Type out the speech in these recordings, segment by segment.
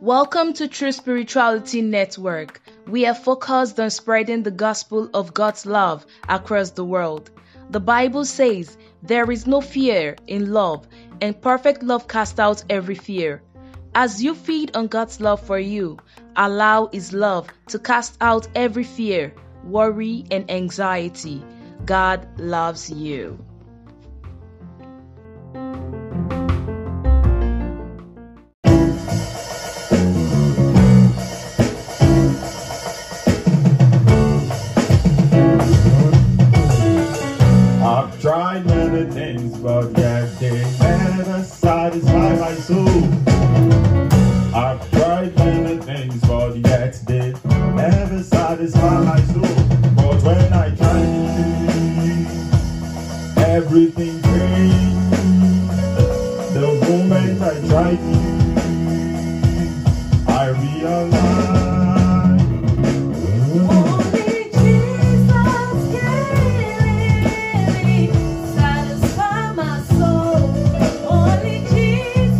Welcome to True Spirituality Network. We are focused on spreading the gospel of God's love across the world. The Bible says, "There is no fear in love, and perfect love casts out every fear." As you feed on God's love for you, allow His love to cast out every fear, worry, and anxiety. God loves you. But yet they never satisfy my soul. I've tried many things, but yet they never satisfy my soul. But when I tried you, everything changed. The moment I tried you, I realized.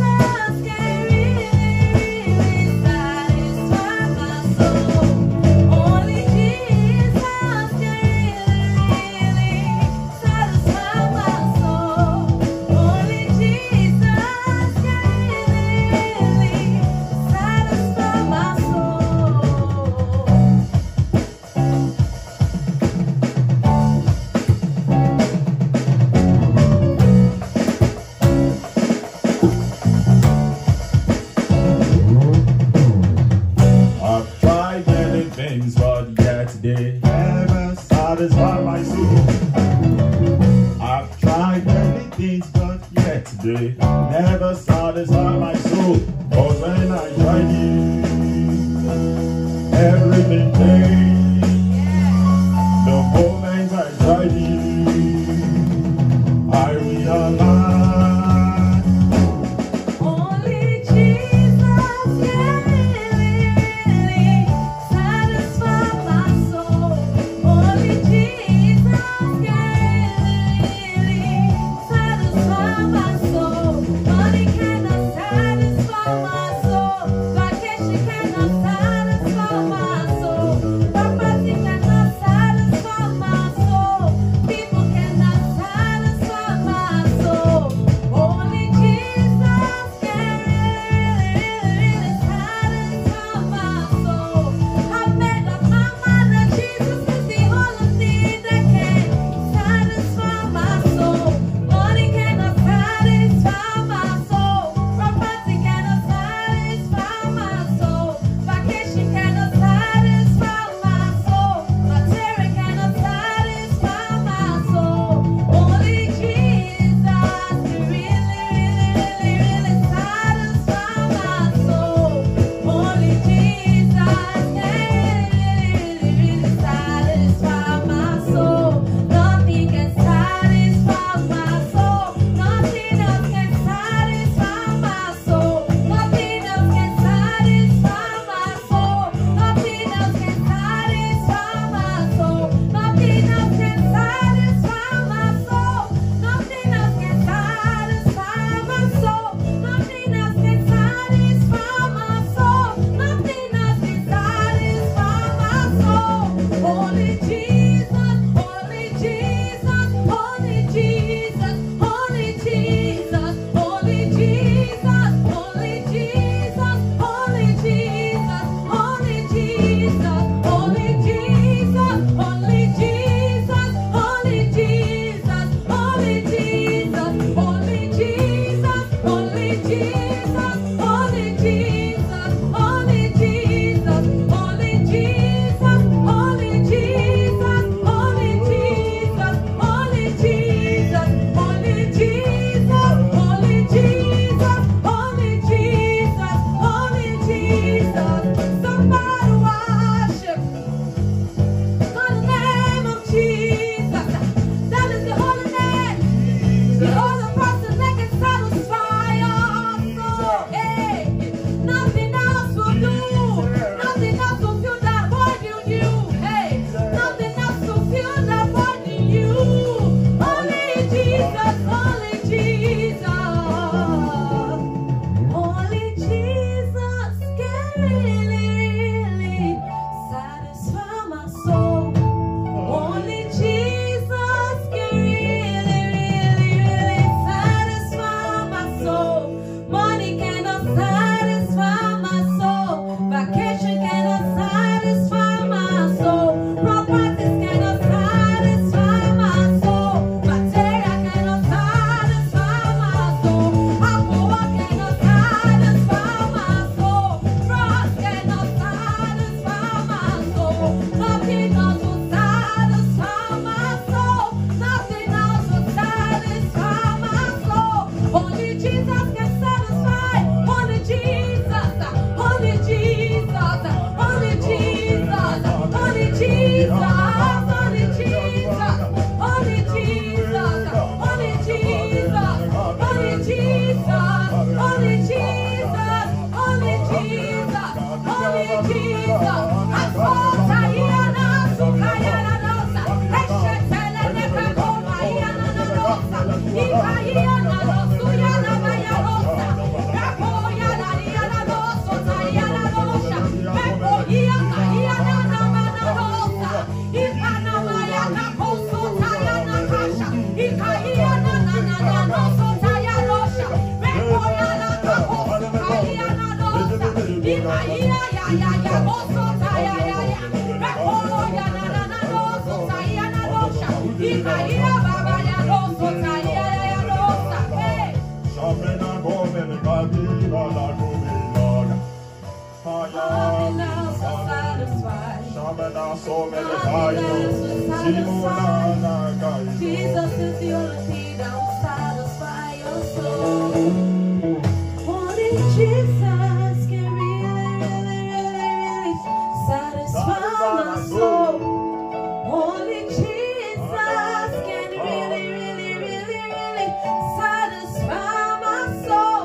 That's all. Jesus is the only thing that will satisfy your soul. Only Jesus can really satisfy my soul. Only Jesus can really satisfy my soul.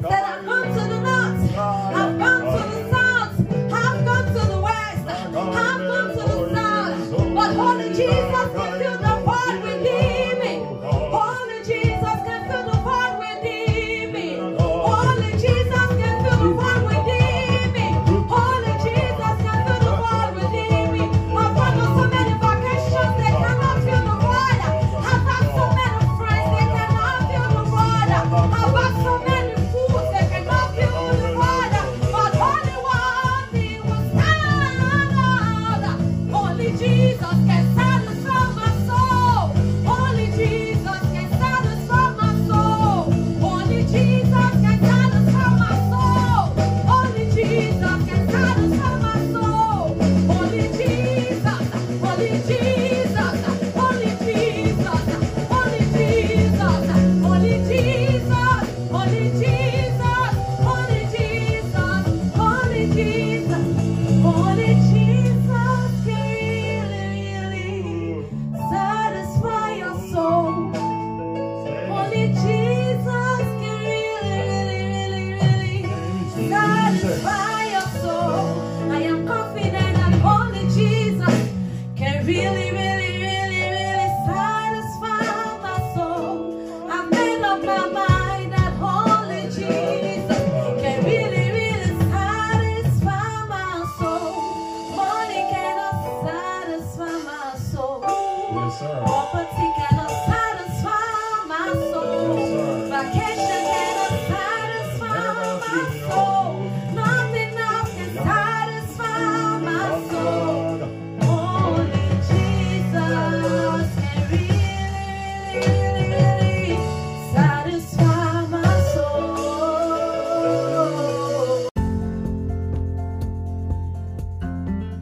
That I've come to the north, I've come to the south, I've come to the west, I've come to the south, but Holy Jesus can do the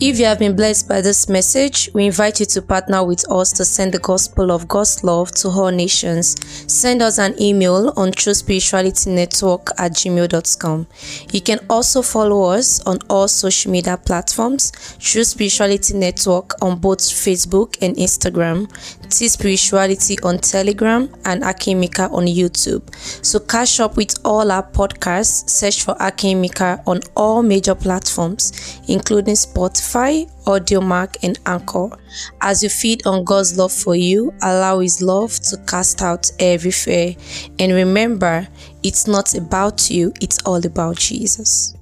If you have been blessed by this message, we invite you to partner with us to send the gospel of God's love to all nations. Send us an email on truespiritualitynetwork@gmail.com. You can also follow us on all social media platforms, True Spirituality Network on both Facebook and Instagram, T Spirituality on Telegram, and Akimika on YouTube. So catch up with all our podcasts, search for Akimika on all major platforms, including Spotify, AudioMark, and Anchor. As you feed on God's love for you, allow His love to cast out every fear. And remember, it's not about you, it's all about Jesus.